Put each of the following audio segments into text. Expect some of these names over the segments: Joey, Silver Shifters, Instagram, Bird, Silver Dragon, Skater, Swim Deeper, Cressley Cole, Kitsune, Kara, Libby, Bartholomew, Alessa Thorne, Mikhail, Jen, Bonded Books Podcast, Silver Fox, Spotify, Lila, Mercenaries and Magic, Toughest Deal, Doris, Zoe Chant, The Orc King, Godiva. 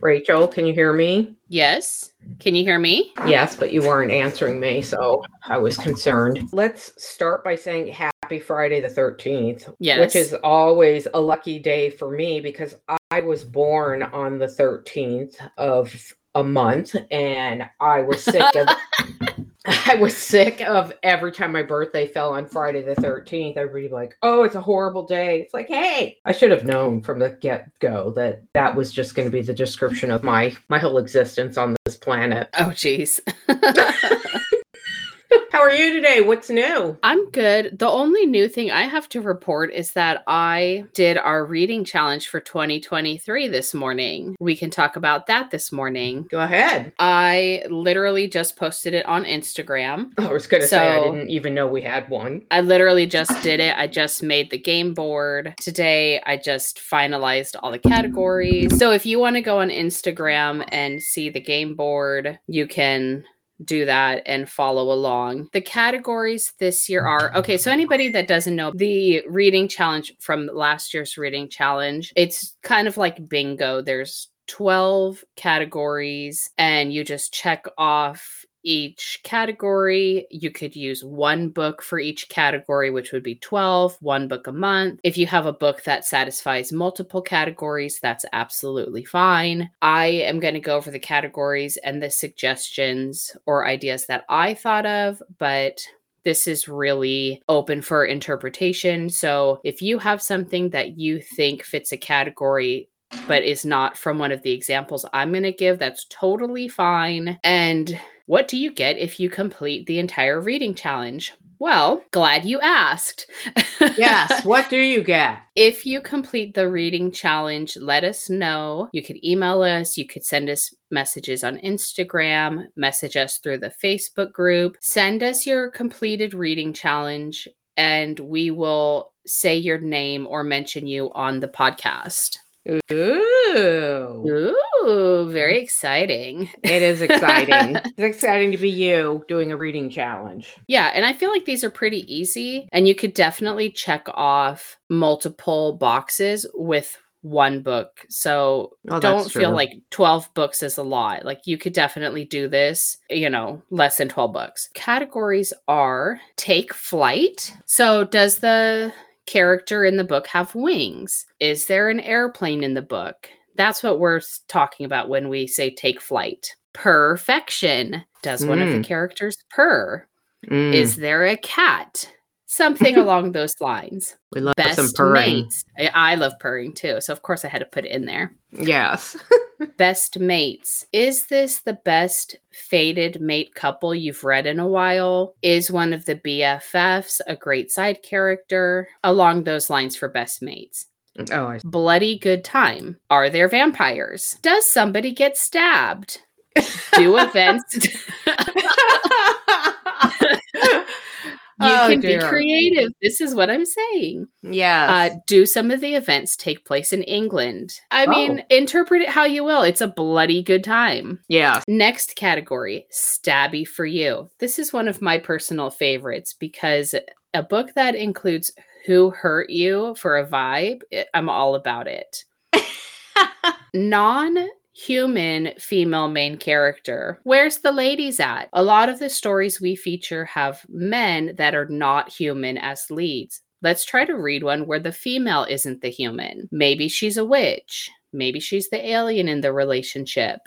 Rachel, can you hear me? Yes. Can you hear me? Yes, but you weren't answering me, so I was concerned. Let's start by saying happy Friday the 13th, yes, which is always a lucky day for me because I was born on the 13th of a month, and I was sick of every time my birthday fell on Friday the 13th, everybody's like, oh, it's a horrible day. It's like, hey, I should have known from the get-go that that was just going to be the description of my whole existence on this planet. Oh, geez. How are you today? What's new? I'm good. The only new thing I have to report is that I did our reading challenge for 2023 this morning. We can talk about that this morning. Go ahead. I literally just posted it on Instagram. I was going to say, I didn't even know we had one. I literally just did it. I just made the game board. Today, I just finalized all the categories. So if you want to go on Instagram and see the game board, you can do that and follow along. The categories this year are, okay, so anybody that doesn't know the reading challenge from last year's reading challenge, it's kind of like bingo. There's 12 categories and you just check off each category. You could use one book for each category, which would be 12, one book a month. If you have a book that satisfies multiple categories, that's absolutely fine. I am going to go over the categories and the suggestions or ideas that I thought of, but this is really open for interpretation. So if you have something that you think fits a category but is not from one of the examples I'm going to give, that's totally fine. And what do you get if you complete the entire reading challenge? Well, glad you asked. Yes, what do you get? If you complete the reading challenge, let us know. You could email us. You could send us messages on Instagram, message us through the Facebook group. Send us your completed reading challenge, and we will say your name or mention you on the podcast. Ooh, very exciting. It is exciting. It's exciting to be you doing a reading challenge. Yeah, and I feel like these are pretty easy, and you could definitely check off multiple boxes with one book. So don't feel like 12 books is a lot. Like you could definitely do this, you know, less than 12 books. Categories are take flight. So does the character in the book have wings? Is there an airplane in the book? That's what we're talking about when we say take flight. Perfection. Does one of the characters purr? Is there a cat? Something along those lines. We love best some purring. Mates. I love purring too. So of course I had to put it in there. Yes. Best mates. Is this the best fated mate couple you've read in a while? Is one of the BFFs a great side character? Along those lines for best mates. Oh, I see. Bloody good time. Are there vampires? Does somebody get stabbed? Do events. You can be creative. This is what I'm saying. Yeah. Do some of the events take place in England? I mean, interpret it how you will. It's a bloody good time. Yeah. Next category, stabby for you. This is one of my personal favorites because a book that includes who hurt you for a vibe, I'm all about it. Non-human female main character. Where's the ladies at? A lot of the stories we feature have men that are not human as leads. Let's try to read one where the female isn't the human. Maybe she's a witch. Maybe she's the alien in the relationship.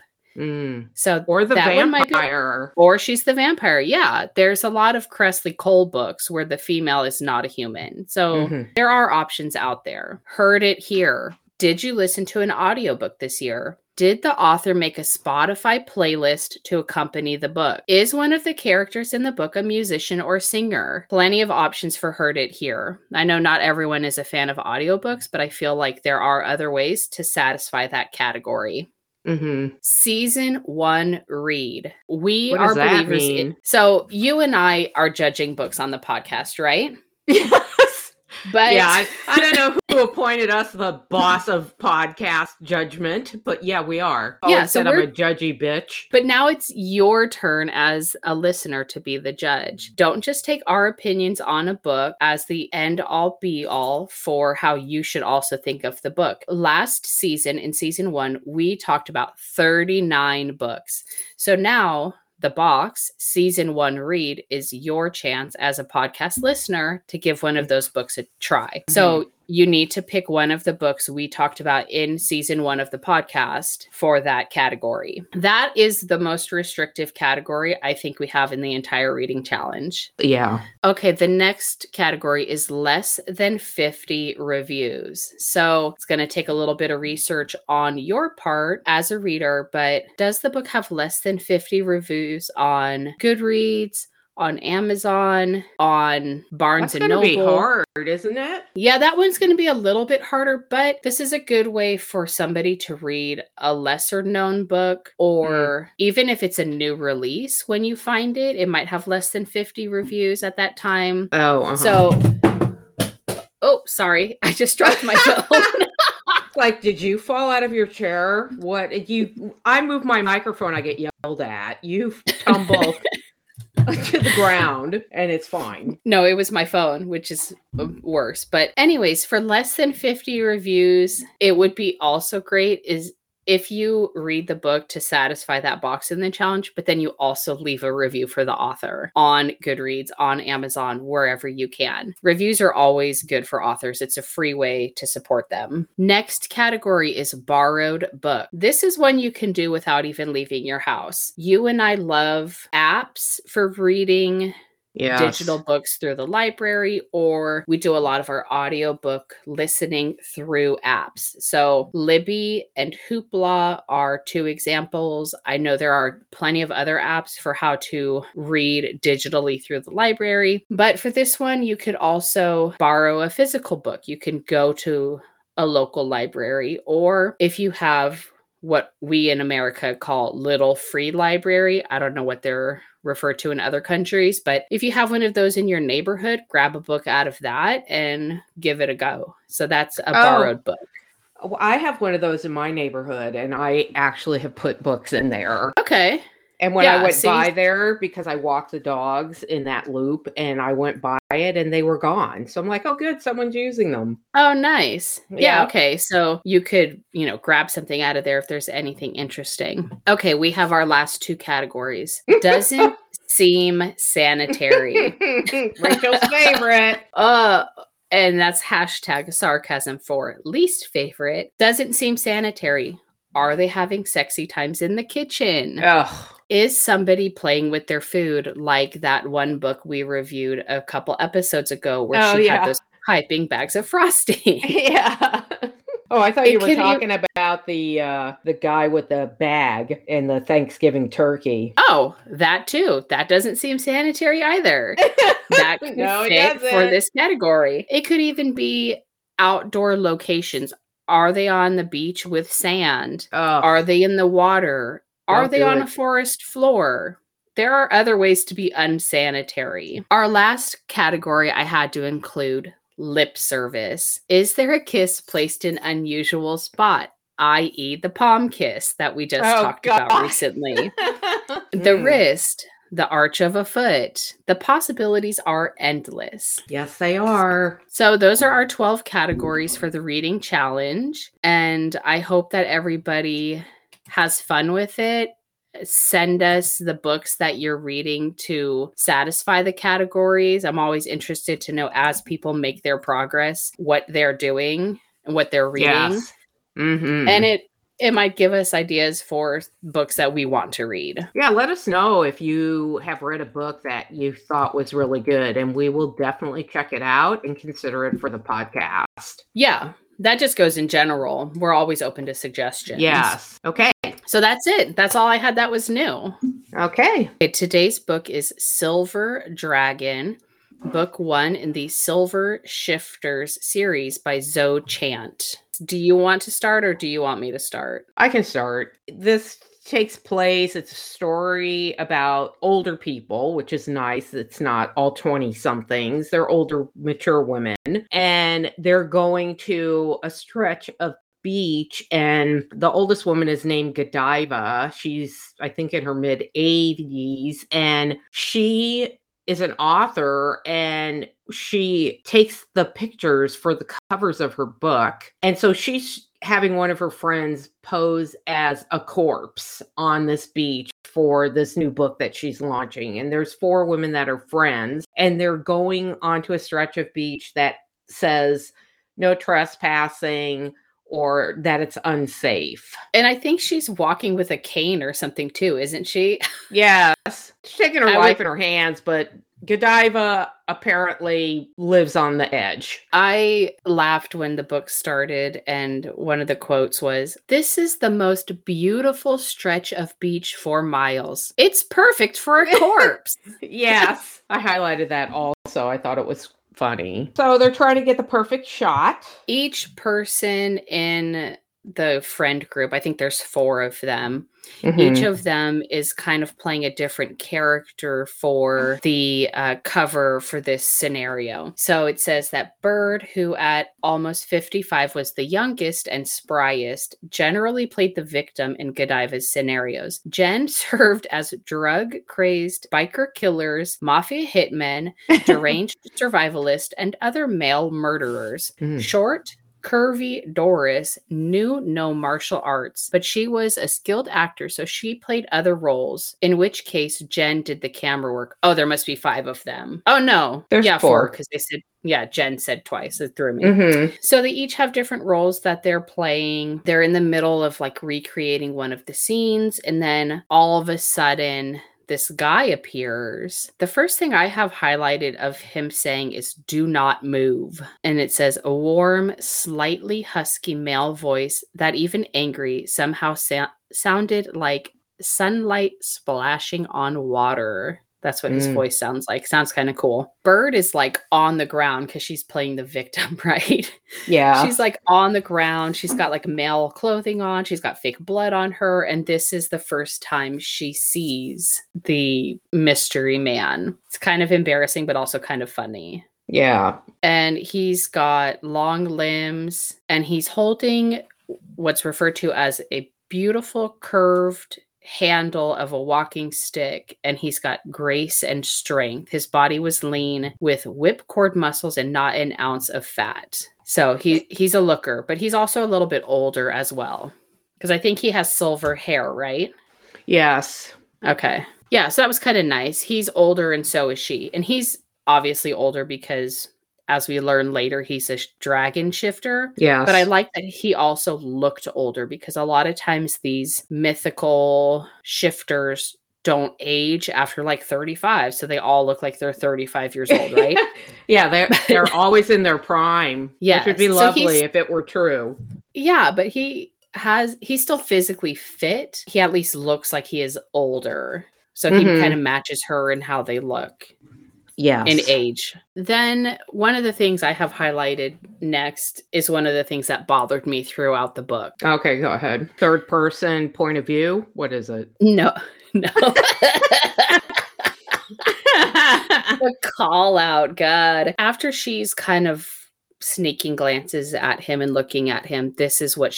So or the vampire. Or she's the vampire. Yeah. There's a lot of Cressley Cole books where the female is not a human. So there are options out there. Heard it here. Did you listen to an audiobook this year? Did the author make a Spotify playlist to accompany the book? Is one of the characters in the book a musician or singer? Plenty of options for Heard It Here. I know not everyone is a fan of audiobooks, but I feel like there are other ways to satisfy that category. Mm-hmm. Season 1 read. We what are believers in. So you and I are judging books on the podcast, right? Yes. But yeah, I don't know who appointed us the boss of podcast judgment, but yeah, we are. Yeah, so I'm a judgy bitch. But now it's your turn as a listener to be the judge. Don't just take our opinions on a book as the end all be all for how you should also think of the book. Last season, in season 1, we talked about 39 books. So now the box, season 1 read, is your chance as a podcast listener to give one of those books a try. Mm-hmm. So you need to pick one of the books we talked about in season 1 of the podcast for that category. That is the most restrictive category I think we have in the entire reading challenge. Yeah. Okay, the next category is less than 50 reviews. So it's going to take a little bit of research on your part as a reader, but does the book have less than 50 reviews on Goodreads, on Amazon, on Barnes and Noble? That's going to be hard, isn't it? Yeah, that one's going to be a little bit harder, but this is a good way for somebody to read a lesser known book, or even if it's a new release, when you find it, it might have less than 50 reviews at that time. Oh, uh-huh. Oh, sorry. I just dropped my phone. Like, did you fall out of your chair? What? I move my microphone, I get yelled at. You tumble to the ground and it's fine. No, it was my phone, which is worse. But anyways, for less than 50 reviews, it would be also great is if you read the book to satisfy that box in the challenge, but then you also leave a review for the author on Goodreads, on Amazon, wherever you can. Reviews are always good for authors. It's a free way to support them. Next category is borrowed book. This is one you can do without even leaving your house. You and I love apps for reading digital books through the library, or we do a lot of our audiobook listening through apps. So Libby and Hoopla are two examples. I know there are plenty of other apps for how to read digitally through the library, but for this one, you could also borrow a physical book. You can go to a local library, or if you have what we in America call little free library. I don't know what they're referred to in other countries, but if you have one of those in your neighborhood, grab a book out of that and give it a go. So that's a borrowed book. Well, I have one of those in my neighborhood and I actually have put books in there. Okay. And when I went by there, because I walked the dogs in that loop and I went by it and they were gone. So I'm like, oh, good. Someone's using them. Oh, nice. Yeah. Okay. So you could, grab something out of there if there's anything interesting. Okay. We have our last two categories. Doesn't seem sanitary. Rachel's favorite. And that's hashtag sarcasm for least favorite. Doesn't seem sanitary. Are they having sexy times in the kitchen? Ugh. Is somebody playing with their food like that one book we reviewed a couple episodes ago where had those piping bags of frosting? Yeah. Oh, I thought you were talking about the guy with the bag and the Thanksgiving turkey. Oh, that too. That doesn't seem sanitary either. That could fit for this category. It could even be outdoor locations. Are they on the beach with sand? Are they in the water? Are they on a forest floor? There are other ways to be unsanitary. Our last category I had to include, lip service. Is there a kiss placed in unusual spot, i.e. the palm kiss that we just talked about recently? The wrist, the arch of a foot. The possibilities are endless. Yes, they are. So those are our 12 categories for the reading challenge. And I hope that everybody has fun with it. Send us the books that you're reading to satisfy the categories. I'm always interested to know, as people make their progress, what they're doing and what they're reading. Yes. Mm-hmm. And it might give us ideas for books that we want to read. Yeah, let us know if you have read a book that you thought was really good, and we will definitely check it out and consider it for the podcast. Yeah, that just goes in general. We're always open to suggestions. Yes. Okay. So that's it. That's all I had that was new. Okay. Today's book is Silver Dragon, book one in the Silver Shifters series by Zoe Chant. Do you want to start or do you want me to start? I can start. This takes place, it's a story about older people, which is nice. It's not all 20-somethings. They're older, mature women. And they're going to a stretch of beach, and the oldest woman is named Godiva. She's, I think, in her mid-80s, and she is an author, and she takes the pictures for the covers of her book. And so she's having one of her friends pose as a corpse on this beach for this new book that she's launching. And there's four women that are friends, and they're going onto a stretch of beach that says no trespassing, or that it's unsafe. And I think she's walking with a cane or something too, isn't she? Yes. She's taking her life in her hands, but Godiva apparently lives on the edge. I laughed when the book started, and one of the quotes was, "This is the most beautiful stretch of beach for miles. It's perfect for a corpse." Yes. I highlighted that also. I thought it was funny. So they're trying to get the perfect shot. Each person in the friend group, I think there's four of them. Mm-hmm. Each of them is kind of playing a different character for the cover for this scenario. So it says that Bird, who at almost 55 was the youngest and spryest, generally played the victim in Godiva's scenarios. Jen served as drug-crazed biker killers, mafia hitmen, deranged survivalists, and other male murderers. Mm-hmm. Short, curvy Doris knew no martial arts, but she was a skilled actor, so she played other roles, in which case Jen did the camera work. Oh, there must be five of them. Oh, no. There's four, because they said, Jen said twice. It threw me. Mm-hmm. So they each have different roles that they're playing. They're in the middle of like recreating one of the scenes, and then all of a sudden, this guy appears. The first thing I have highlighted of him saying is, "Do not move." And it says, a warm, slightly husky male voice that, even angry, somehow sounded like sunlight splashing on water. That's what his voice sounds like. Sounds kind of cool. Bird is like on the ground because she's playing the victim, right? Yeah. She's like on the ground. She's got like male clothing on. She's got fake blood on her. And this is the first time she sees the mystery man. It's kind of embarrassing, but also kind of funny. Yeah. And he's got long limbs, and he's holding what's referred to as a beautiful curved handle of a walking stick, and he's got grace and strength. His body was lean with whipcord muscles and not an ounce of fat. So he's a looker, but he's also a little bit older as well, because I think he has silver hair, right? Yes. Okay. Yeah, so that was kind of nice. He's older, and so is she. And he's obviously older because, as we learn later, he's a dragon shifter. Yeah. But I like that he also looked older, because a lot of times these mythical shifters don't age after like 35. So they all look like they're 35 years old, right? Yeah. They're always in their prime. Yeah. Which would be lovely if it were true. Yeah. But he's still physically fit. He at least looks like he is older. So he kind of matches her in how they look. Yeah, in age. Then one of the things I have highlighted next is one of the things that bothered me throughout the book. Okay, go ahead. Third person point of view. What is it? No. The call out, God. After she's kind of sneaking glances at him and looking at him, this is what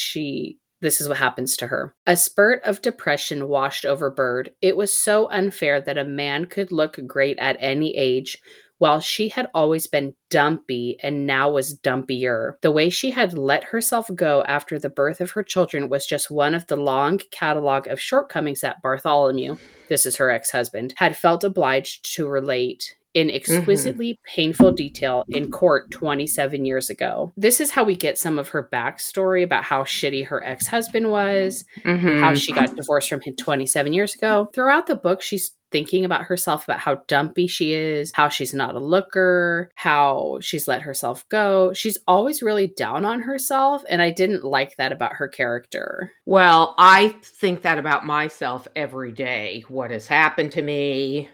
happens to her. A spurt of depression washed over Bird. It was so unfair that a man could look great at any age, while she had always been dumpy and now was dumpier. The way she had let herself go after the birth of her children was just one of the long catalog of shortcomings that Bartholomew, this is her ex-husband, had felt obliged to relate in exquisitely painful detail in court 27 years ago. This is how we get some of her backstory about how shitty her ex-husband was, how she got divorced from him 27 years ago. Throughout the book, she's thinking about herself, about how dumpy she is, how she's not a looker, how she's let herself go. She's always really down on herself. And I didn't like that about her character. Well, I think that about myself every day, what has happened to me.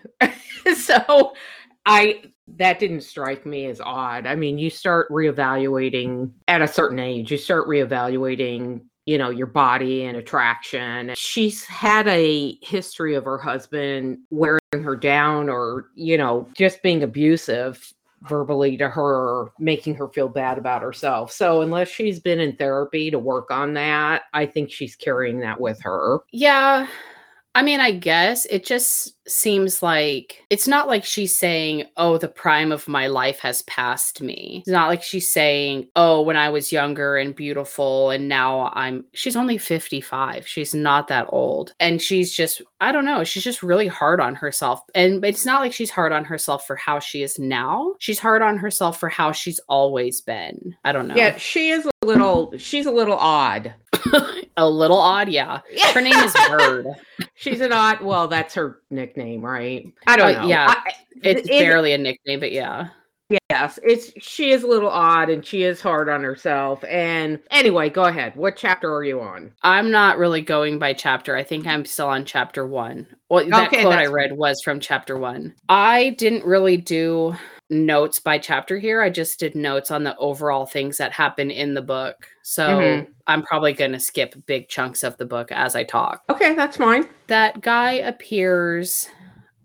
So that didn't strike me as odd. I mean, you start reevaluating at a certain age, you start reevaluating, you know, your body and attraction. She's had a history of her husband wearing her down or, you know, just being abusive verbally to her, making her feel bad about herself. So unless she's been in therapy to work on that, I think she's carrying that with her. Yeah. I mean, I guess it just seems like it's not like she's saying, oh, the prime of my life has passed me. It's not like she's saying, oh, when I was younger and beautiful and now she's only 55. She's not that old. And she's just, I don't know. She's just really hard on herself. And it's not like she's hard on herself for how she is now. She's hard on herself for how she's always been. I don't know. Yeah, she's a little odd. A little odd, yeah. Her name is Bird. She's an odd, well, that's her nickname, right? I don't know. Yeah, it's barely a nickname, but yeah. Yes, she is a little odd and she is hard on herself. And anyway, go ahead. What chapter are you on? I'm not really going by chapter. I think I'm still on chapter 1. Well, that quote I read was from chapter 1. I didn't really do notes by chapter here. I just did notes on the overall things that happen in the book. So I'm probably going to skip big chunks of the book as I talk. Okay, that's fine. That guy appears.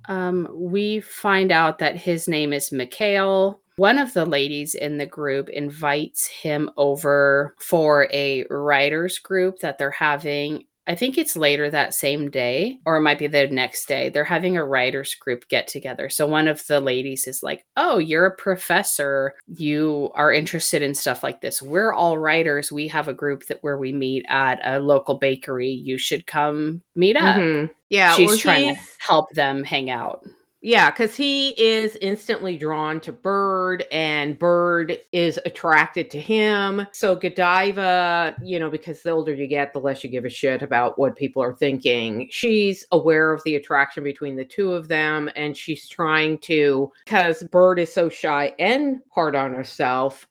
We find out that his name is Mikhail. One of the ladies in the group invites him over for a writers group that they're having. I think it's later that same day, or it might be the next day. They're having a writers group get together. So one of the ladies is like, oh, you're a professor. You are interested in stuff like this. We're all writers. We have a group where we meet at a local bakery. You should come meet up. Mm-hmm. Yeah. She's trying to help them hang out. Yeah, because he is instantly drawn to Bird, and Bird is attracted to him. So Godiva, you know, because the older you get, the less you give a shit about what people are thinking. She's aware of the attraction between the two of them, and she's trying to, because Bird is so shy and hard on herself,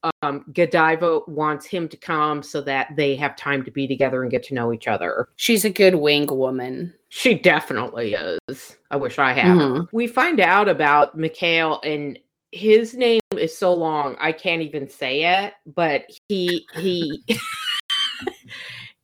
Godiva wants him to come so that they have time to be together and get to know each other. She's a good wing woman. She definitely is. I wish I had her. We find out about Mikhail, and his name is so long, I can't even say it, but he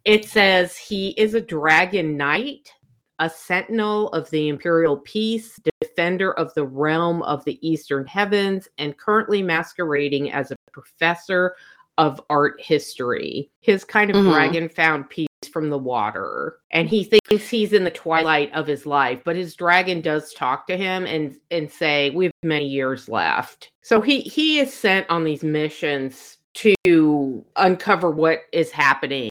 it says he is a dragon knight, a sentinel of the imperial peace, defender of the realm of the eastern heavens, and currently masquerading as a professor of art history. His kind of dragon found peace from the water, and he thinks he's in the twilight of his life, but his dragon does talk to him and say, we have many years left. So he is sent on these missions to uncover what is happening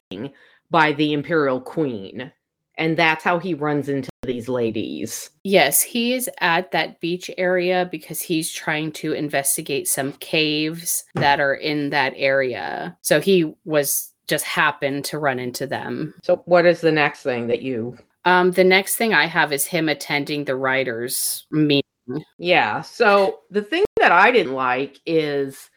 by the imperial queen, and that's how he runs into these ladies. Yes, he is at that beach area because he's trying to investigate some caves that are in that area. So he was just happened to run into them. So what is the next thing that you... the next thing I have is him attending the writers' meeting. Yeah. So the thing that I didn't like is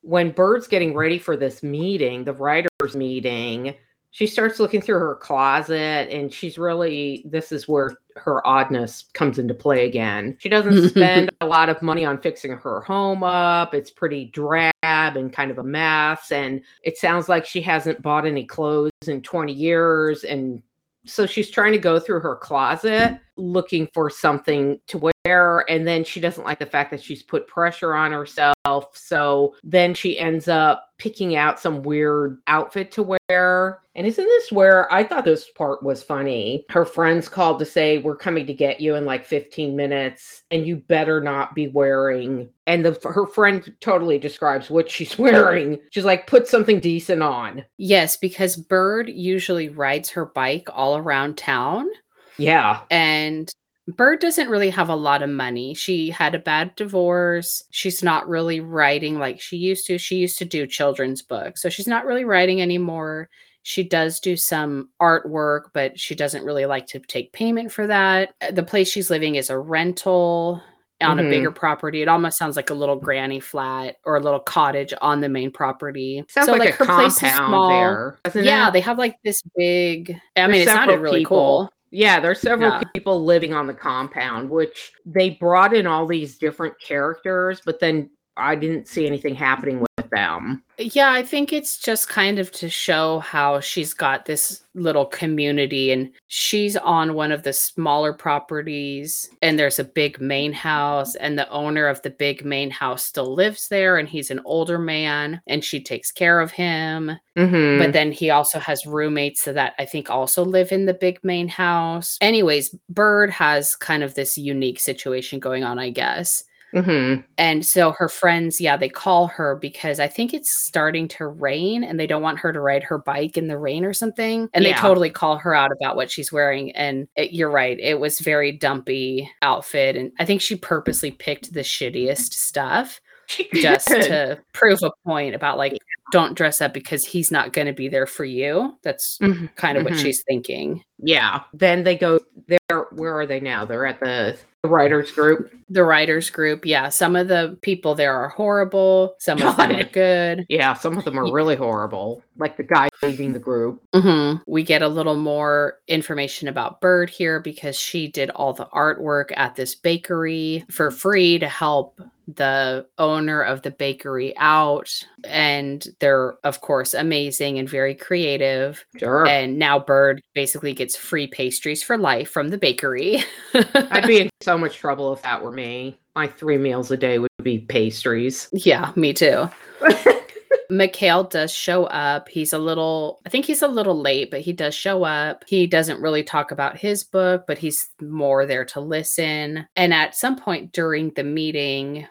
when Bird's getting ready for this meeting, the writers' meeting, she starts looking through her closet, and she's really, this is where her oddness comes into play again. She doesn't spend a lot of money on fixing her home up. It's pretty drab and kind of a mess. And it sounds like she hasn't bought any clothes in 20 years. And so she's trying to go through her closet looking for something to wear. And then she doesn't like the fact that she's put pressure on herself. So then she ends up picking out some weird outfit to wear. And isn't this where I thought this part was funny? Her friends called to say, we're coming to get you in like 15 minutes and you better not be wearing. And her friend totally describes what she's wearing. She's like, put something decent on. Yes, because Bird usually rides her bike all around town. Yeah. And Bird doesn't really have a lot of money. She had a bad divorce. She's not really writing like she used to. She used to do children's books. So she's not really writing anymore. She does do some artwork, but she doesn't really like to take payment for that. The place she's living is a rental on a bigger property. It almost sounds like a little granny flat or a little cottage on the main property. Sounds so like her compound place is small. There. Yeah, they have like this big, I mean, it sounded really cool. Yeah, there's several people living on the compound, which they brought in all these different characters, but then I didn't see anything happening with them. Yeah, I think it's just kind of to show how she's got this little community and she's on one of the smaller properties and there's a big main house and the owner of the big main house still lives there and he's an older man and she takes care of him. Mm-hmm. But then he also has roommates that I think also live in the big main house. Anyways, Bird has kind of this unique situation going on, I guess. Mm-hmm. And so her friends, they call her because I think it's starting to rain and they don't want her to ride her bike in the rain or something. And they totally call her out about what she's wearing. And you're right. It was very dumpy outfit. And I think she purposely picked the shittiest stuff just to prove a point about like, don't dress up because he's not going to be there for you. That's kind of what she's thinking. Yeah. Then they go there. Where are they now? They're at the writers group. The writers group. Yeah. Some of the people there are horrible. Some of them are good. Yeah. Some of them are really horrible. Like the guy leading the group. Mm-hmm. We get a little more information about Bird here because she did all the artwork at this bakery for free to help the owner of the bakery out. And they're, of course, amazing and very creative. Sure. And now Bird basically gets free pastries for life from the bakery. I'd be in so much trouble if that were me. My 3 meals a day would be pastries. Yeah, me too. Mikhail does show up. I think he's a little late, but he does show up. He doesn't really talk about his book, but he's more there to listen. And at some point during the meeting,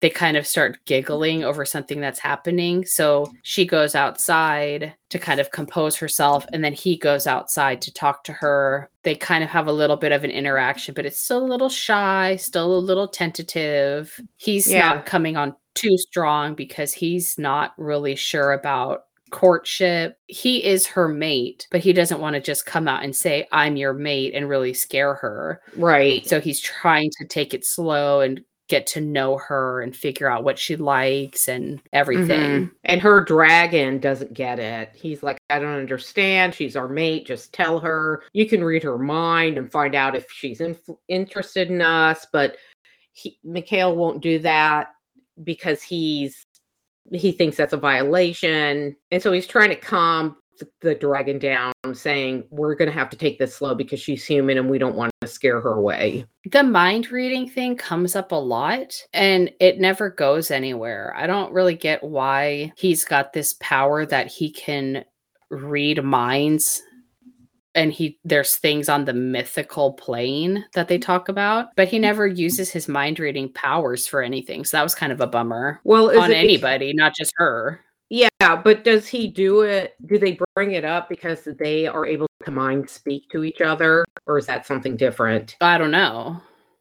they kind of start giggling over something that's happening. So she goes outside to kind of compose herself. And then he goes outside to talk to her. They kind of have a little bit of an interaction, but it's still a little shy, still a little tentative. He's not coming on too strong because he's not really sure about courtship. He is her mate, but he doesn't want to just come out and say, I'm your mate, and really scare her. Right. So he's trying to take it slow and get to know her and figure out what she likes and everything. Mm-hmm. And her dragon doesn't get it. He's like, I don't understand. She's our mate. Just tell her. You can read her mind and find out if she's interested in us. But Mikhail won't do that because he thinks that's a violation. And so he's trying to calm the dragon down, saying we're going to have to take this slow because she's human and we don't want to scare her away. The mind reading thing comes up a lot and it never goes anywhere. I don't really get why he's got this power that he can read minds. And there's things on the mythical plane that they talk about, but he never uses his mind reading powers for anything. So that was kind of a bummer. Well, on anybody, not just her. Yeah, but does he do it? Do they bring it up because they are able to mind speak to each other? Or is that something different? I don't know.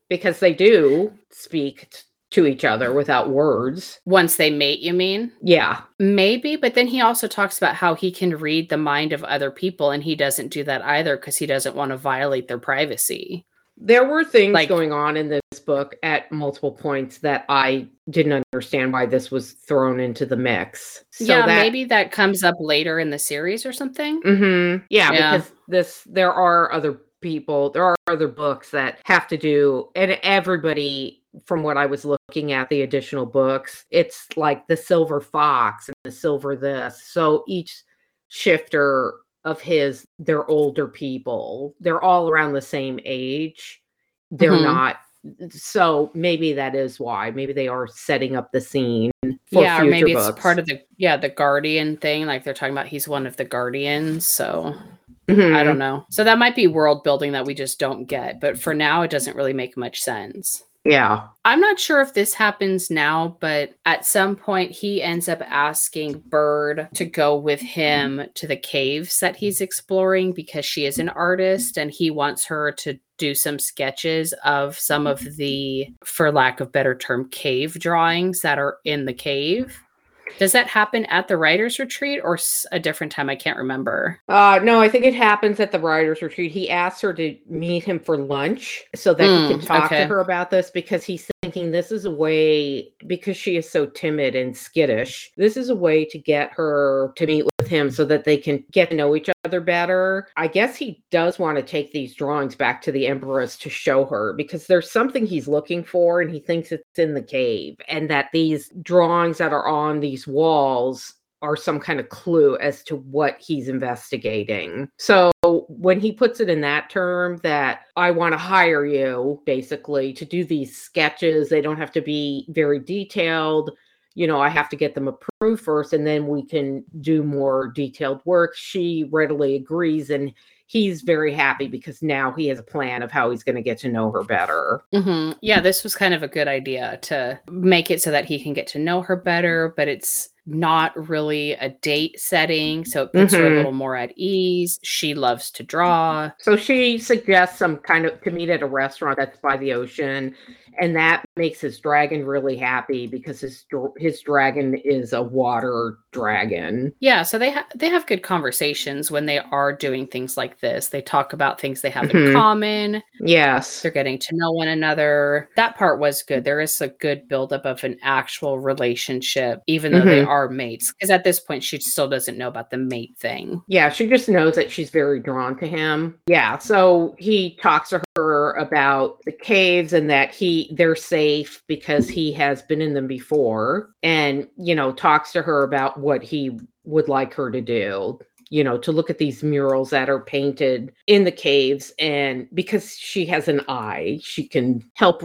Because they do speak to each other without words. Once they mate, you mean? Yeah. Maybe, but then he also talks about how he can read the mind of other people and he doesn't do that either because he doesn't want to violate their privacy. There were things going on in this book at multiple points that I didn't understand why this was thrown into the mix. So maybe that comes up later in the series or something. Mm-hmm. Yeah, because there are other people, there are other books that have to do, and everybody, from what I was looking at the additional books, it's like the Silver Fox and the Silver this. So each shifter of his, they're older people. They're all around the same age. They're not. So maybe that is why. Maybe they are setting up the scene for future books. Yeah, or maybe it's part of the Guardian thing. Like they're talking about he's one of the Guardians. So I don't know. So that might be world building that we just don't get. But for now, it doesn't really make much sense. Yeah. I'm not sure if this happens now, but at some point he ends up asking Bird to go with him to the caves that he's exploring because she is an artist and he wants her to do some sketches of some of the, for lack of better term, cave drawings that are in the cave. Does that happen at the writer's retreat or a different time? I can't remember. No, I think it happens at the writer's retreat. He asks her to meet him for lunch so that he can talk to her about this, because he's thinking this is a way, because she is so timid and skittish, this is a way to get her to meet with him so that they can get to know each other better. I guess he does want to take these drawings back to the Empress to show her, because there's something he's looking for and he thinks it's in the cave, and that these drawings that are on these walls are some kind of clue as to what he's investigating. So when he puts it in that term that I want to hire you basically to do these sketches, they don't have to be very detailed. You know, I have to get them approved first and then we can do more detailed work. She readily agrees, and he's very happy because now he has a plan of how he's going to get to know her better. Mm-hmm. Yeah, this was kind of a good idea to make it so that he can get to know her better, but it's not really a date setting, so it puts her a little more at ease. She loves to draw. So she suggests some kind of to meet at a restaurant that's by the ocean, and that makes his dragon really happy because his dragon is a water dragon. Yeah, so they have good conversations when they are doing things like this. They talk about things they have in common. Yes. They're getting to know one another. That part was good. There is a good buildup of an actual relationship, even though they are mates, because at this point she still doesn't know about the mate thing. Yeah, she just knows that she's very drawn to him. Yeah, so he talks to her about the caves and that they're safe because he has been in them before, and you know, talks to her about what he would like her to do, you know, to look at these murals that are painted in the caves, and because she has an eye, she can help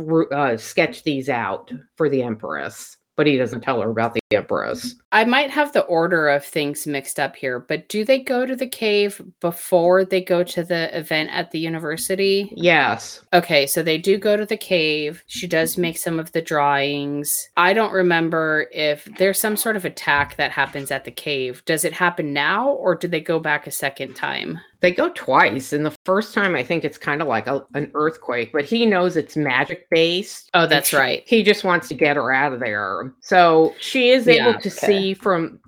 sketch these out for the Empress. But he doesn't tell her about the Empress. I might have the order of things mixed up here, but do they go to the cave before they go to the event at the university? Yes. Okay, so they do go to the cave. She does make some of the drawings. I don't remember if there's some sort of attack that happens at the cave. Does it happen now, or do they go back a second time? They go twice, and the first time I think it's kind of like an earthquake, but he knows it's magic based. Oh, that's right. He just wants to get her out of there. So she is able to see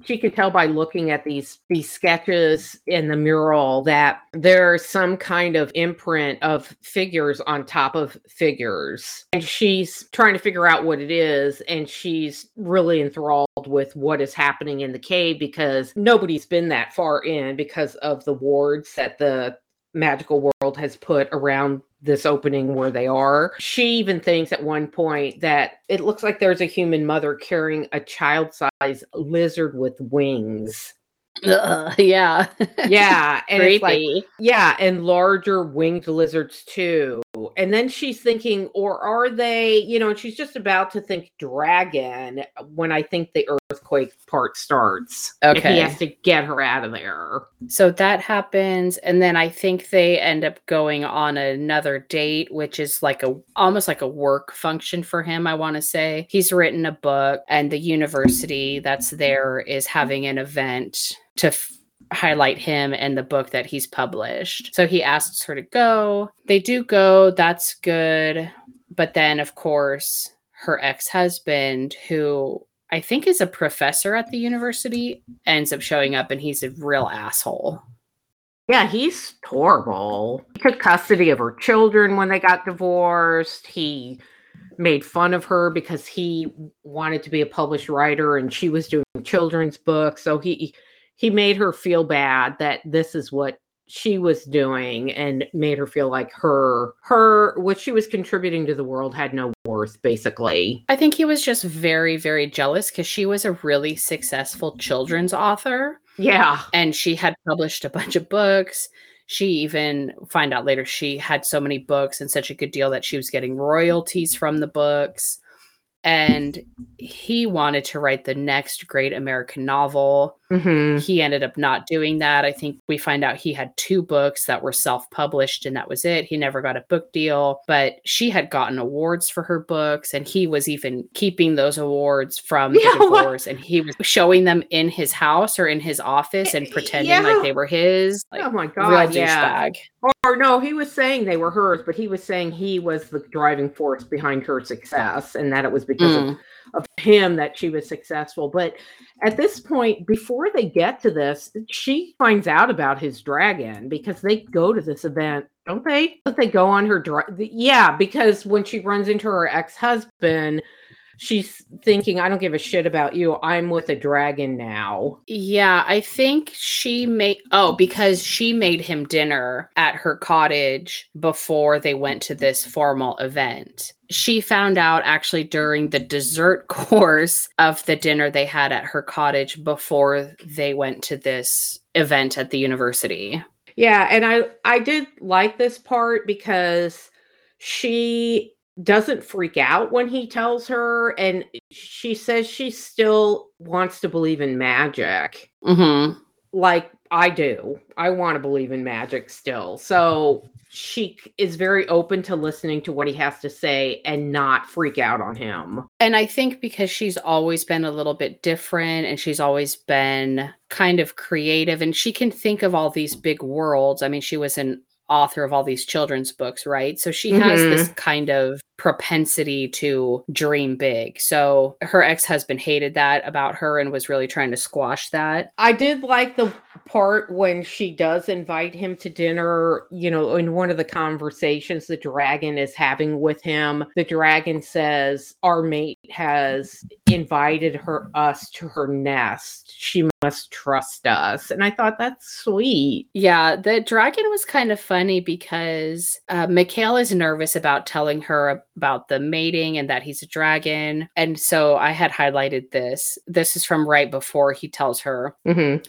she can tell by looking at these sketches in the mural that there's some kind of imprint of figures on top of figures. And she's trying to figure out what it is, and she's really enthralled with what is happening in the cave because nobody's been that far in because of the wards that the magical world has put around this opening where they are. She even thinks at one point that it looks like there's a human mother carrying a child-sized lizard with wings. Yeah. Yeah. And it's like, yeah, and larger winged lizards too. And then she's thinking, or are they, you know, and she's just about to think dragon when I think the earthquake part starts. Okay. And he has to get her out of there. So that happens. And then I think they end up going on another date, which is like almost like a work function for him, I want to say. He's written a book, and the university that's there is having an event to highlight him and the book that he's published. So he asks her to go. They do go. That's good. But then, of course, her ex-husband, who I think is a professor at the university, ends up showing up, and he's a real asshole. Yeah, he's horrible. He took custody of her children when they got divorced. He made fun of her because he wanted to be a published writer, and she was doing children's books. So he made her feel bad that this is what she was doing, and made her feel like her what she was contributing to the world had no worth, basically. I think he was just very, very jealous because she was a really successful children's author. Yeah. And she had published a bunch of books. She even find out later she had so many books and such a good deal that she was getting royalties from the books. And he wanted to write the next great American novel. Mm-hmm. He ended up not doing that. I think we find out he had 2 books that were self-published, and that was it. He never got a book deal, but she had gotten awards for her books, and he was even keeping those awards from the divorce, and he was showing them in his house or in his office and pretending like they were his. Like, oh my God, real douchebag. Or no, he was saying they were hers, but he was saying he was the driving force behind her success, and that it was because of of him that she was successful. But at this point, before they get to this, she finds out about his dragon because they go to this event, don't they? But they go on her yeah, because when she runs into her ex-husband, she's thinking, I don't give a shit about you. I'm with a dragon now. Yeah, I think she made... Oh, because she made him dinner at her cottage before they went to this formal event. She found out actually during the dessert course of the dinner they had at her cottage before they went to this event at the university. Yeah, and I did like this part because she... doesn't freak out when he tells her, and she says she still wants to believe in magic. Mm-hmm. Like I do. I want to believe in magic still. So she is very open to listening to what he has to say and not freak out on him. And I think because she's always been a little bit different and she's always been kind of creative and she can think of all these big worlds. I mean, she was an author of all these children's books, right? So she has this kind of propensity to dream big. So her ex-husband hated that about her and was really trying to squash that. I did like the part when she does invite him to dinner, you know, in one of the conversations the dragon is having with him. The dragon says, our mate has invited us to her nest. She must trust us. And I thought that's sweet. Yeah, the dragon was kind of funny because Mikhail is nervous about telling her about the mating and that he's a dragon. And so I had highlighted this. This is from right before he tells her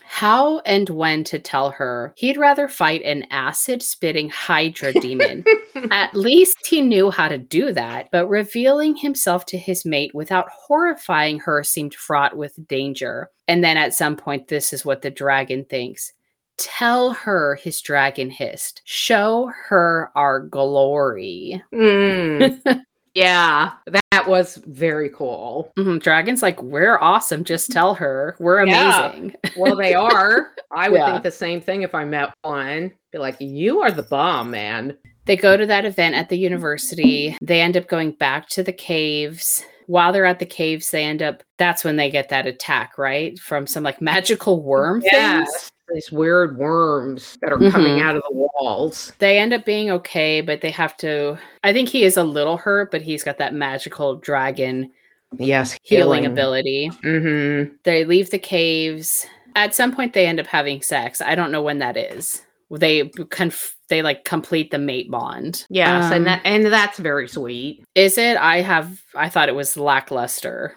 how and when to tell her he'd rather fight an acid-spitting hydra demon. At least he knew how to do that, but revealing himself to his mate without horrifying her seemed fraught with danger. And then at some point, this is what the dragon thinks. Tell her, his dragon hissed. Show her our glory. Yeah, that was very cool. Dragon's like, we're awesome. Just tell her. We're amazing. Yeah. Well, they are. I would think the same thing if I met one. Be like, you are the bomb, man. They go to that event at the university. They end up going back to the caves. While they're at the caves, they end up, that's when they get that attack, right? From some like magical worm things. These weird worms that are coming out of the walls. They end up being okay, but they have to, I think he is a little hurt, but he's got that magical dragon healing ability. They leave the caves. At some point they end up having sex. I don't know when that is. They like complete the mate bond. Yes, and that's very sweet. Is it? I thought it was lackluster.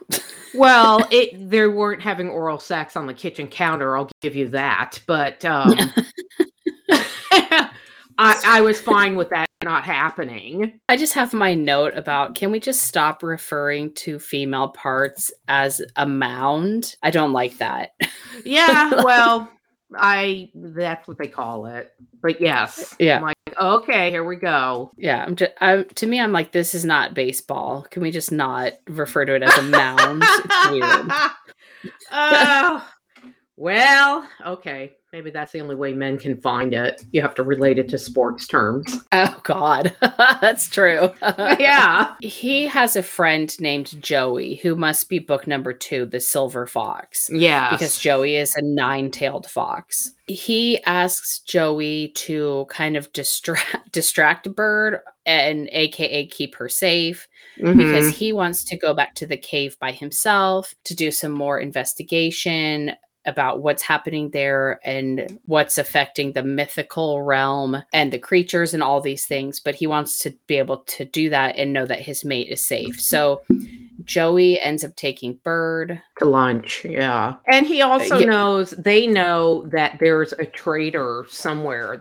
Well, they weren't having oral sex on the kitchen counter, I'll give you that. But I was fine with that not happening. I just have my note about, can we just stop referring to female parts as a mound? I don't like that. Yeah, well... that's what they call it. But yes. Yeah. I'm like, okay, here we go. Yeah. To me, I'm like, this is not baseball. Can we just not refer to it as a mound? It's weird. Well, okay. Maybe that's the only way men can find it. You have to relate it to sports terms. Oh, God. That's true. Yeah. He has a friend named Joey, who must be book number 2, the Silver Fox. Yeah. Because Joey is a 9-tailed fox. He asks Joey to kind of distract Bird and AKA keep her safe because he wants to go back to the cave by himself to do some more investigation about what's happening there and what's affecting the mythical realm and the creatures and all these things. But he wants to be able to do that and know that his mate is safe. So Joey ends up taking Bird to lunch. Yeah. And he also knows, they know that there's a traitor somewhere.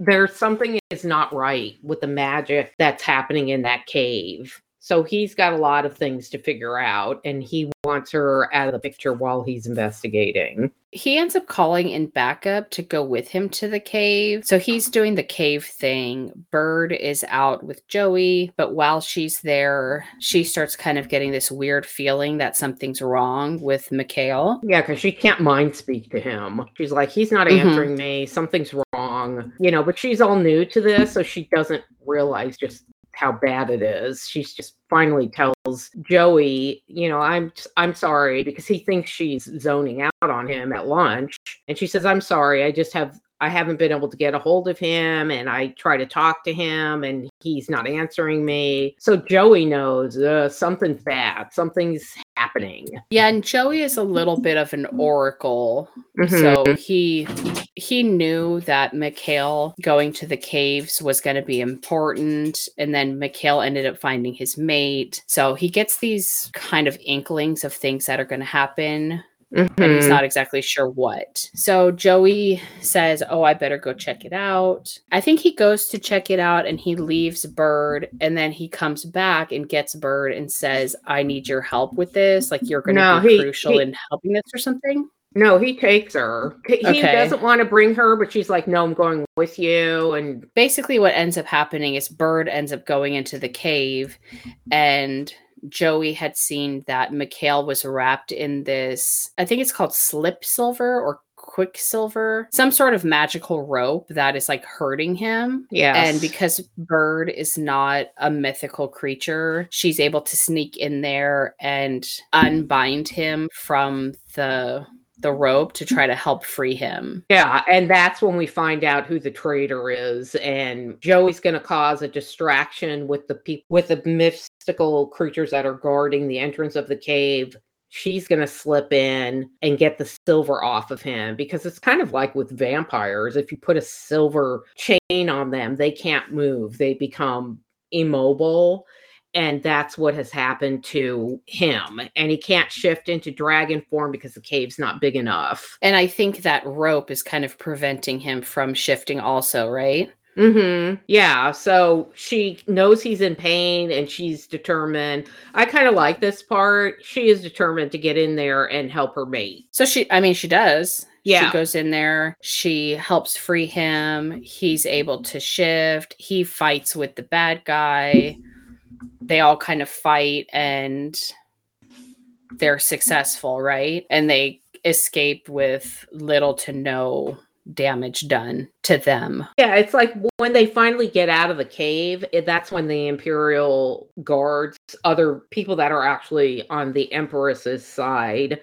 There's something is not right with the magic that's happening in that cave. So he's got a lot of things to figure out, and he wants her out of the picture while he's investigating. He ends up calling in backup to go with him to the cave. So he's doing the cave thing. Bird is out with Joey, but while she's there, she starts kind of getting this weird feeling that something's wrong with Mikhail. Yeah, because she can't mind speak to him. She's like, he's not answering me. Something's wrong. You know, but she's all new to this, so she doesn't realize just how bad it is. She's just finally tells Joey, you know, I'm sorry, because he thinks she's zoning out on him at lunch. And she says, I'm sorry, I haven't been able to get a hold of him, and I try to talk to him and he's not answering me. So Joey knows something's bad. Something's happening. Yeah. And Joey is a little bit of an oracle. Mm-hmm. So he knew that Mikhail going to the caves was going to be important. And then Mikhail ended up finding his mate. So he gets these kind of inklings of things that are going to happen. Mm-hmm. And he's not exactly sure what. So Joey says, oh, I better go check it out. I think he goes to check it out and he leaves Bird, and then he comes back and gets Bird and says, I need your help with this. Like, you're going to be crucial in helping this or something. No, he takes her. He doesn't want to bring her, but she's like, no, I'm going with you. And basically what ends up happening is Bird ends up going into the cave, and Joey had seen that Mikhail was wrapped in this, I think it's called slip silver or quicksilver, some sort of magical rope that is like hurting him. Yeah. And because Bird is not a mythical creature, she's able to sneak in there and unbind him from the rope to try to help free him. Yeah, and that's when we find out who the traitor is, and Joey's going to cause a distraction with the mystical creatures that are guarding the entrance of the cave. She's going to slip in and get the silver off of him, because it's kind of like with vampires. If you put a silver chain on them, they can't move. They become immobile. And that's what has happened to him. And he can't shift into dragon form because the cave's not big enough. And I think that rope is kind of preventing him from shifting also, right? Mm-hmm. Yeah. So she knows he's in pain and she's determined. I kind of like this part. She is determined to get in there and help her mate. So she does. Yeah. She goes in there. She helps free him. He's able to shift. He fights with the bad guy. They all kind of fight and they're successful, right? And they escape with little to no damage done to them. Yeah, it's like when they finally get out of the cave, that's when the Imperial guards, other people that are actually on the Empress's side,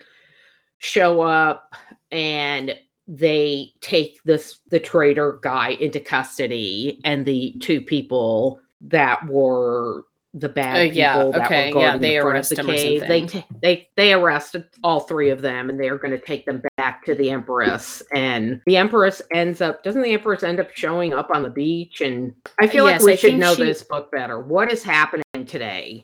show up, and they take the traitor guy into custody, and the two people that were the bad people were guarding the front of the cave. They arrested all three of them, and they are going to take them back to the Empress. And the Empress doesn't the Empress end up showing up on the beach? And I feel like we should know this book better. What is happening today?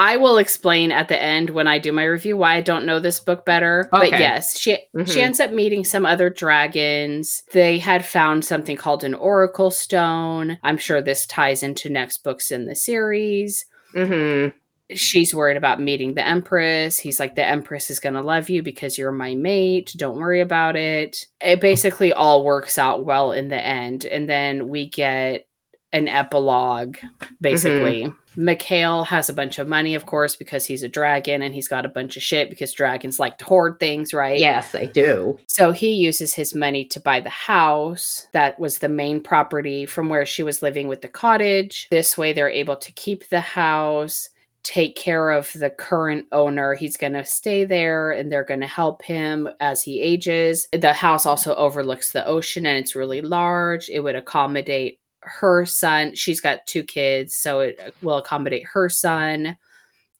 I will explain at the end when I do my review why I don't know this book better. Okay. But yes, she ends up meeting some other dragons. They had found something called an oracle stone. I'm sure this ties into next books in the series. Mm-hmm. She's worried about meeting the Empress. He's like, the Empress is going to love you because you're my mate. Don't worry about it. It basically all works out well in the end. And then we get an epilogue, basically. Mm-hmm. Mikhail has a bunch of money, of course, because he's a dragon, and he's got a bunch of shit because dragons like to hoard things, right? Yes, they do. So he uses his money to buy the house that was the main property from where she was living with the cottage. This way they're able to keep the house, take care of the current owner. He's going to stay there, and they're going to help him as he ages. The house also overlooks the ocean, and it's really large. It would accommodate her son. She's got two kids, so it will accommodate her son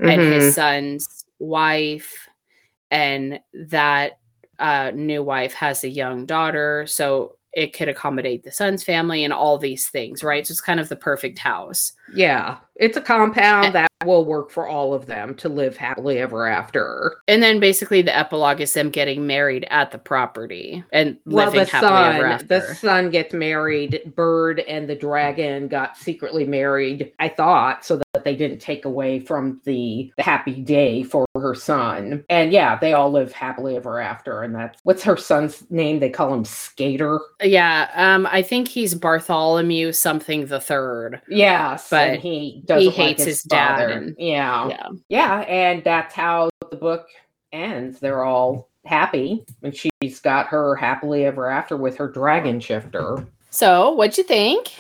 and his son's wife, and that new wife has a young daughter, so it could accommodate the son's family and all these things, right? So it's kind of the perfect house. Yeah, it's a compound that will work for all of them to live happily ever after. And then basically the epilogue is them getting married at the property and living happily ever after. The son gets married. Bird and the dragon got secretly married, I thought, so that they didn't take away from the happy day for her son. And yeah, they all live happily ever after. And that's, what's her son's name? They call him Skater. Yeah, I think he's Bartholomew something the third. Yes, but and he hates like his dad. And, yeah, and that's how the book ends. They're all happy, and she's got her happily ever after with her dragon shifter. So, what'd you think?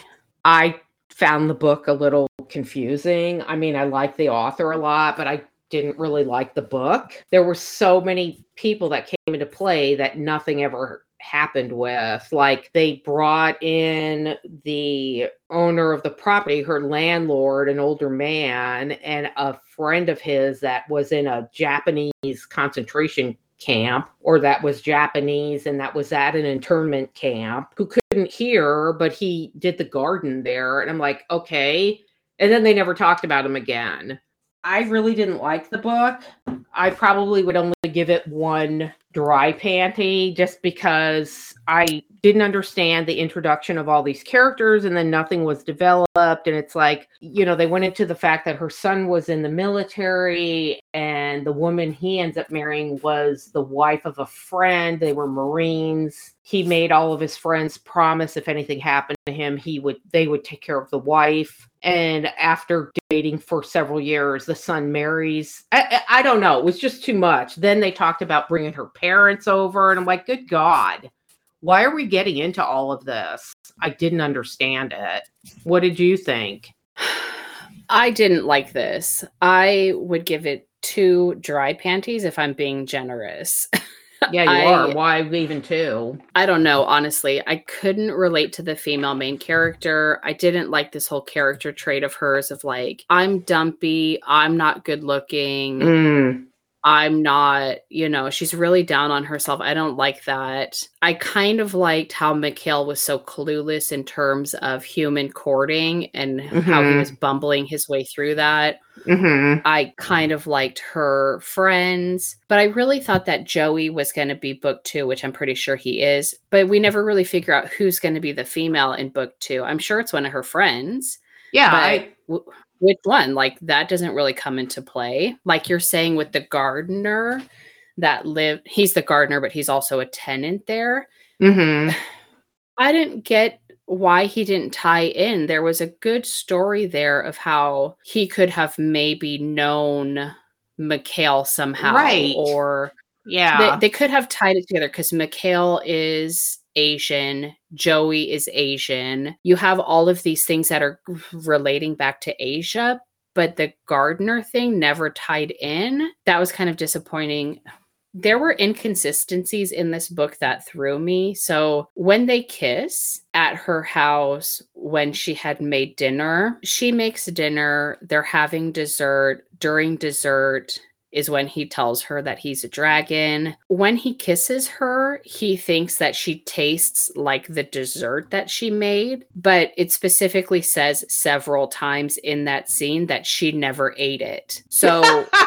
I found the book a little confusing. I mean, I like the author a lot, but I didn't really like the book. There were so many people that came into play that nothing ever happened with. Like, they brought in the owner of the property, her landlord, an older man, and a friend of his that was in a Japanese concentration camp, or that was Japanese and that was at an internment camp, who couldn't hear, but he did the garden there. And I'm like, okay. And then they never talked about him again. I really didn't like the book. I probably would only give it one dry panty, just because I didn't understand the introduction of all these characters, and then nothing was developed. And it's like, you know, they went into the fact that her son was in the military, and the woman he ends up marrying was the wife of a friend. They were Marines. He made all of his friends promise if anything happened to him, they would take care of the wife. And after dating for several years, the son marries. I don't know. It was just too much. Then they talked about bringing her parents over. And I'm like, good God, why are we getting into all of this? I didn't understand it. What did you think? I didn't like this. I would give it 2 dry panties if I'm being generous. Yeah, you are. Why even 2? I don't know, honestly. I couldn't relate to the female main character. I didn't like this whole character trait of hers of like, I'm dumpy, I'm not good looking, I'm not, you know, she's really down on herself. I don't like that. I kind of liked how Mikhail was so clueless in terms of human courting and how he was bumbling his way through that. I kind of liked her friends, but I really thought that Joey was going to be book 2, which I'm pretty sure he is, but we never really figure out who's going to be the female in book 2. I'm sure it's one of her friends. Yeah. But which one? Like, that doesn't really come into play. Like you're saying with the gardener that lived, he's the gardener, but he's also a tenant there. I didn't get why he didn't tie in. There was a good story there of how he could have maybe known Mikhail somehow. Right. Or yeah, they could have tied it together because Mikhail is Asian, Joey is Asian. You have all of these things that are relating back to Asia, but the gardener thing never tied in. That was kind of disappointing. There were inconsistencies in this book that threw me. So when they kiss at her house, when she had made dinner, she makes dinner, they're having dessert. During dessert is when he tells her that he's a dragon. When he kisses her, he thinks that she tastes like the dessert that she made, but it specifically says several times in that scene that she never ate it. So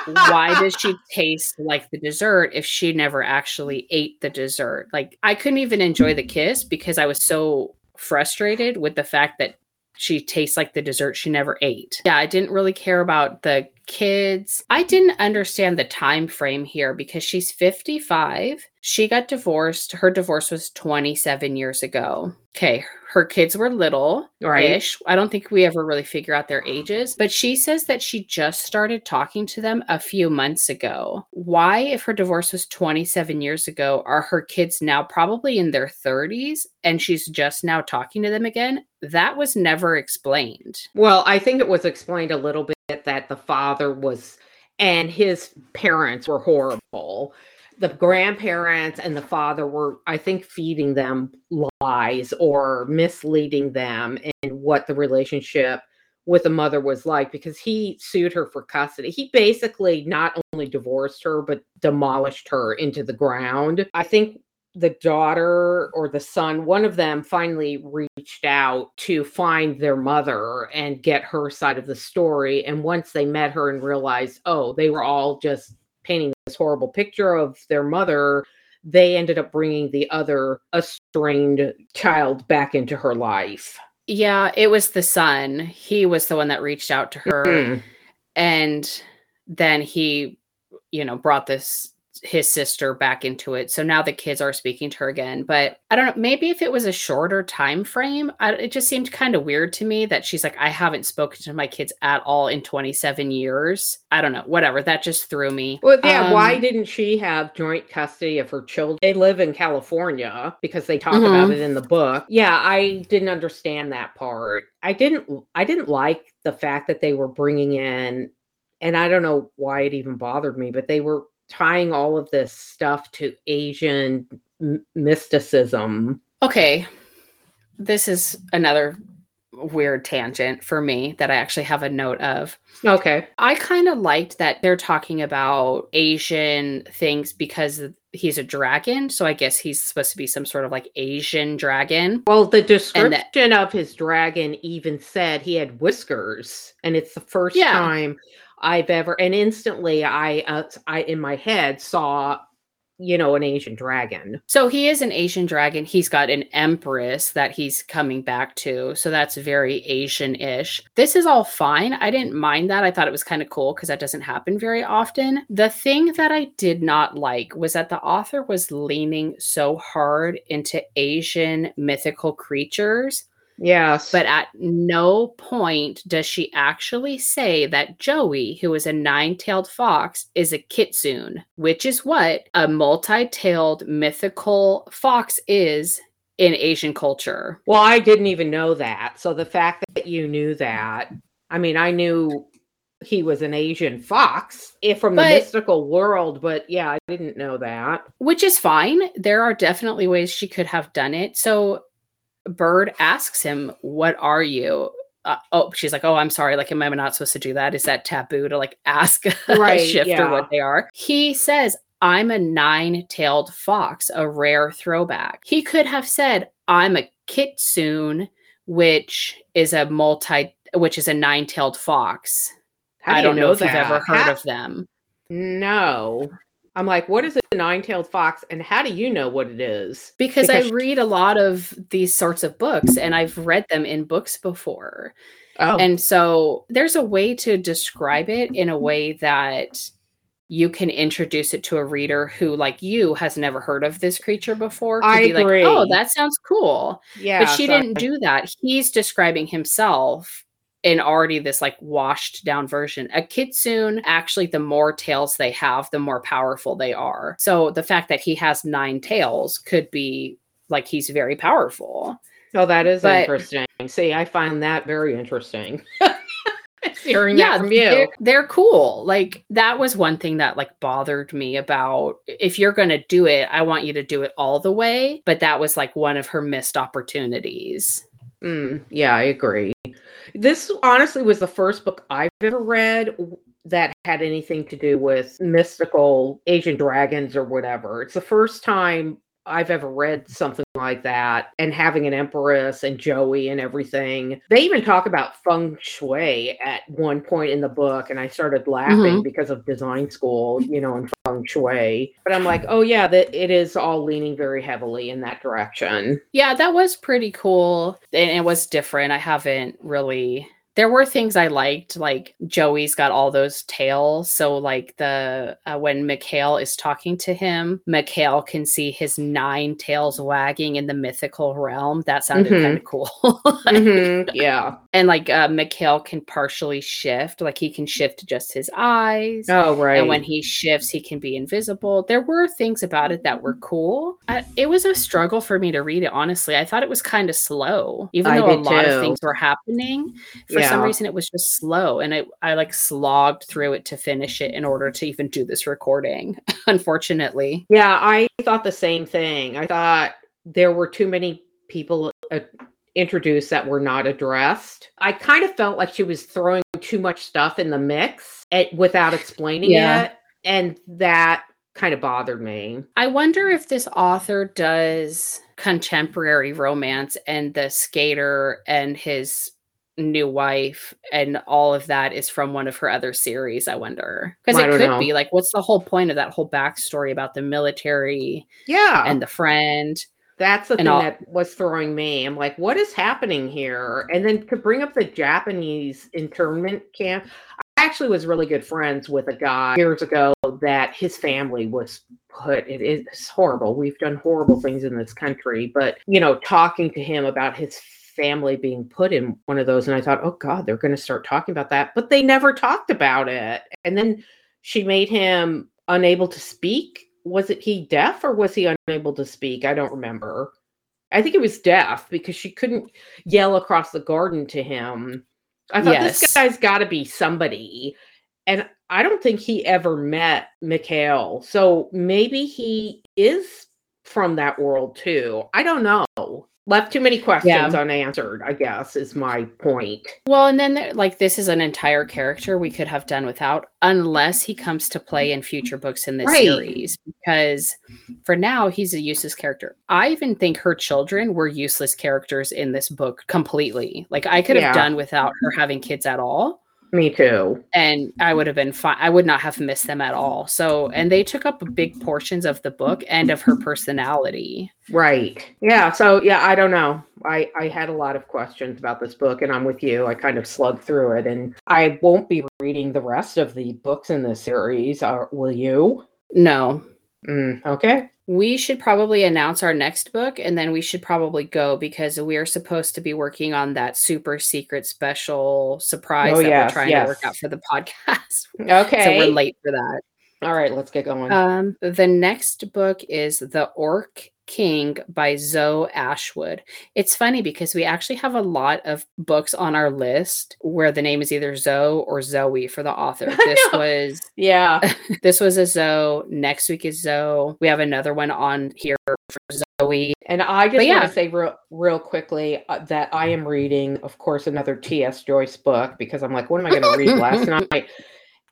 why does she taste like the dessert if she never actually ate the dessert? Like, I couldn't even enjoy the kiss because I was so frustrated with the fact that she tastes like the dessert she never ate. Yeah, I didn't really care about the kids. I didn't understand the time frame here because she's 55. She got divorced. Her divorce was 27 years ago. Okay, her kids were little-ish. Right. I don't think we ever really figure out their ages, but she says that she just started talking to them a few months ago. Why, if her divorce was 27 years ago, are her kids now probably in their 30s and she's just now talking to them again? That was never explained. Well, I think it was explained a little bit that the father was, and his parents were horrible. The grandparents and the father were, I think, feeding them lies or misleading them in what the relationship with the mother was like, because he sued her for custody. He basically not only divorced her, but demolished her into the ground. I think the daughter or the son, one of them, finally reached out to find their mother and get her side of the story. And once they met her and realized, oh, they were all just painting this horrible picture of their mother, they ended up bringing the other estranged child back into her life. Yeah, it was the son. He was the one that reached out to her. And then he, you know, brought this his sister back into it. So now the kids are speaking to her again, but I don't know, maybe if it was a shorter time frame, it just seemed kind of weird to me that she's like, I haven't spoken to my kids at all in 27 years. I don't know, whatever. That just threw me. Well, yeah. Why didn't she have joint custody of her children? They live in California because they talk about it in the book. Yeah. I didn't understand that part. I didn't like the fact that they were bringing in, and I don't know why it even bothered me, but they were tying all of this stuff to Asian mysticism. Okay. This is another weird tangent for me that I actually have a note of. Okay. I kind of liked that they're talking about Asian things because he's a dragon. So I guess he's supposed to be some sort of like Asian dragon. Well, the description of his dragon even said he had whiskers, and it's the first time I've ever, and instantly I in my head saw, you know, an Asian dragon. So he is an Asian dragon. He's got an empress that he's coming back to. So that's very Asian-ish. This is all fine. I didn't mind that. I thought it was kind of cool because that doesn't happen very often. The thing that I did not like was that the author was leaning so hard into Asian mythical creatures. Yes. But at no point does she actually say that Joey, who is a 9-tailed fox, is a kitsune, which is what a multi-tailed mythical fox is in Asian culture. Well, I didn't even know that. So the fact that you knew that, I mean, I knew he was an Asian fox from the mystical world, but yeah, I didn't know that. Which is fine. There are definitely ways she could have done it. So Bird asks him, what are you? She's like, oh, I'm sorry. Like, am I not supposed to do that? Is that taboo to like ask a shifter what they are? He says, I'm a 9-tailed fox, a rare throwback. He could have said, I'm a kitsune, which is a 9-tailed fox. I don't know if you've ever heard of them. No. I'm like, what is a 9-tailed fox? And how do you know what it is? Because I read a lot of these sorts of books, and I've read them in books before. Oh. And so there's a way to describe it in a way that you can introduce it to a reader who, like you, has never heard of this creature before. I agree. Like, oh, that sounds cool. Yeah. But she didn't do that. He's describing himself in already this like washed down version. A kitsune, actually, the more tails they have, the more powerful they are. So the fact that he has 9 tails could be like he's very powerful. Oh, that is interesting. See, I find that very interesting. Hearing that from you. They're cool. Like, that was one thing that like bothered me about, if you're going to do it, I want you to do it all the way. But that was like one of her missed opportunities. Yeah, I agree. This honestly was the first book I've ever read that had anything to do with mystical Asian dragons or whatever. It's the first time I've ever read something like that, and having an empress and Joey and everything. They even talk about feng shui at one point in the book, and I started laughing because of design school, you know, and feng shui. But I'm like, oh yeah, that it is all leaning very heavily in that direction. Yeah, that was pretty cool, and it was different. I haven't really. There were things I liked, like Joey's got all those tails. So like when Mikhail is talking to him, Mikhail can see his 9 tails wagging in the mythical realm. That sounded kind of cool. Yeah. And like Mikhail can partially shift, like he can shift just his eyes. Oh, right. And when he shifts, he can be invisible. There were things about it that were cool. It was a struggle for me to read it, honestly. I thought it was kind of slow, even though a lot of things were happening. For some reason, it was just slow, and I like slogged through it to finish it in order to even do this recording, unfortunately. Yeah, I thought the same thing. I thought there were too many people introduced that were not addressed. I kind of felt like she was throwing too much stuff in the mix without explaining it, and that kind of bothered me. I wonder if this author does contemporary romance, and the Skater and his new wife and all of that is from one of her other series. I wonder, because it could be like, what's the whole point of that whole backstory about the military and the friend? That's the thing that was throwing me. I'm like, what is happening here? And then to bring up the Japanese internment camp, actually was really good friends with a guy years ago that his family was put, it's horrible. We've done horrible things in this country, but, you know, talking to him about his family being put in one of those. And I thought, oh God, they're going to start talking about that, but they never talked about it. And then she made him unable to speak. Was it he deaf or was he unable to speak? I don't remember. I think it was deaf because she couldn't yell across the garden to him. I thought, yes, this guy's got to be somebody. And I don't think he ever met Mikhail. So maybe he is from that world too. I don't know. Left too many questions unanswered, I guess, is my point. Well, and then, this is an entire character we could have done without, unless he comes to play in future books in this series. Because for now, he's a useless character. I even think her children were useless characters in this book completely. I could have done without her having kids at all. Me too. And I would have been fine. I would not have missed them at all. So, and they took up big portions of the book and of her personality. Right. Yeah. So, yeah, I don't know. I had a lot of questions about this book, and I'm with you. I kind of slugged through it, and I won't be reading the rest of the books in this series. Will you? No. Okay. We should probably announce our next book, and then we should probably go, because we are supposed to be working on that super secret special surprise we're trying to work out for the podcast. Okay. So we're late for that. All right, let's get going. The next book is The Orc King by Zoe Ashwood. It's funny because we actually have a lot of books on our list where the name is either Zoe or Zoe for the author. This was a Zoe. Next week is Zoe. We have another one on here for Zoe. And I just want to say real quickly that I am reading, of course, another T.S. Joyce book, because I'm like, what am I going to read last night?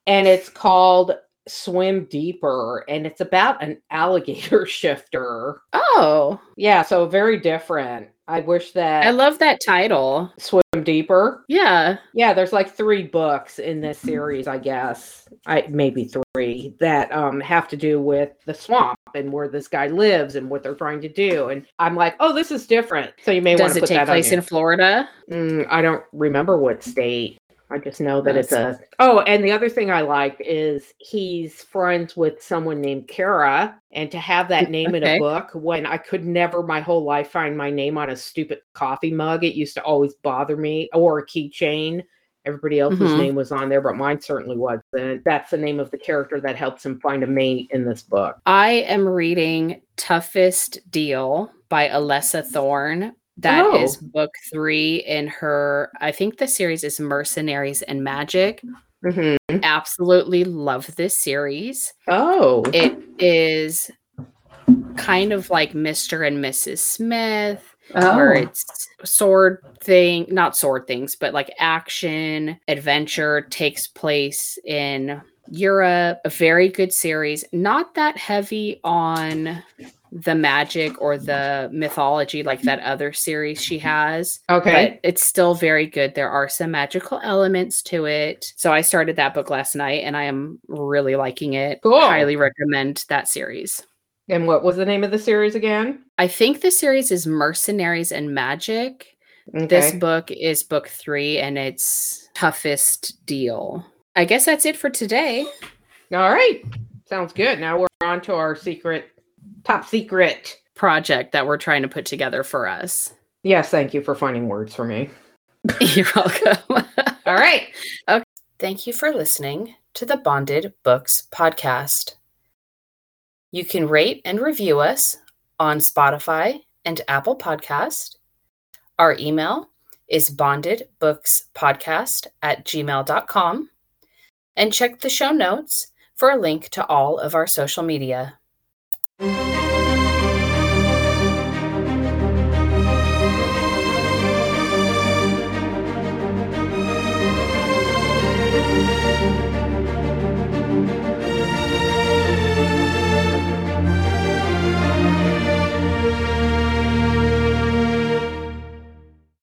And it's called Swim Deeper, and it's about an alligator shifter. Oh, yeah. So very different. I wish that. I love that title. Swim Deeper. Yeah. Yeah. There's 3 books in this series, I guess. Maybe 3 that have to do with the swamp and where this guy lives and what they're trying to do. And I'm like, oh, this is different. So you may want to put that on. Does it take place in Florida? I don't remember what state. I just know that it's a... Oh, and the other thing I like is he's friends with someone named Kara, and to have that name in a book, when I could never my whole life find my name on a stupid coffee mug, it used to always bother me, or a keychain. Everybody else's name was on there, but mine certainly wasn't. That's the name of the character that helps him find a mate in this book. I am reading Toughest Deal by Alessa Thorne. That is book 3 in her, I think the series is Mercenaries and Magic. Mm-hmm. Absolutely love this series. Oh. It is kind of like Mr. and Mrs. Smith, where it's action, adventure, takes place in Europe. A very good series. Not that heavy on the magic or the mythology like that other series she has. Okay. But it's still very good. There are some magical elements to it. So I started that book last night, and I am really liking it. Cool. Highly recommend that series. And what was the name of the series again? I think the series is Mercenaries and Magic. Okay. This book is book 3, and it's Toughest Deal. I guess that's it for today. All right. Sounds good. Now we're on to our top secret project that we're trying to put together for us. Yes, thank you for finding words for me. You're welcome. All right. Okay. Thank you for listening to the Bonded Books Podcast. You can rate and review us on Spotify and Apple Podcast. Our email is bondedbookspodcast@gmail.com, and check the show notes for a link to all of our social media.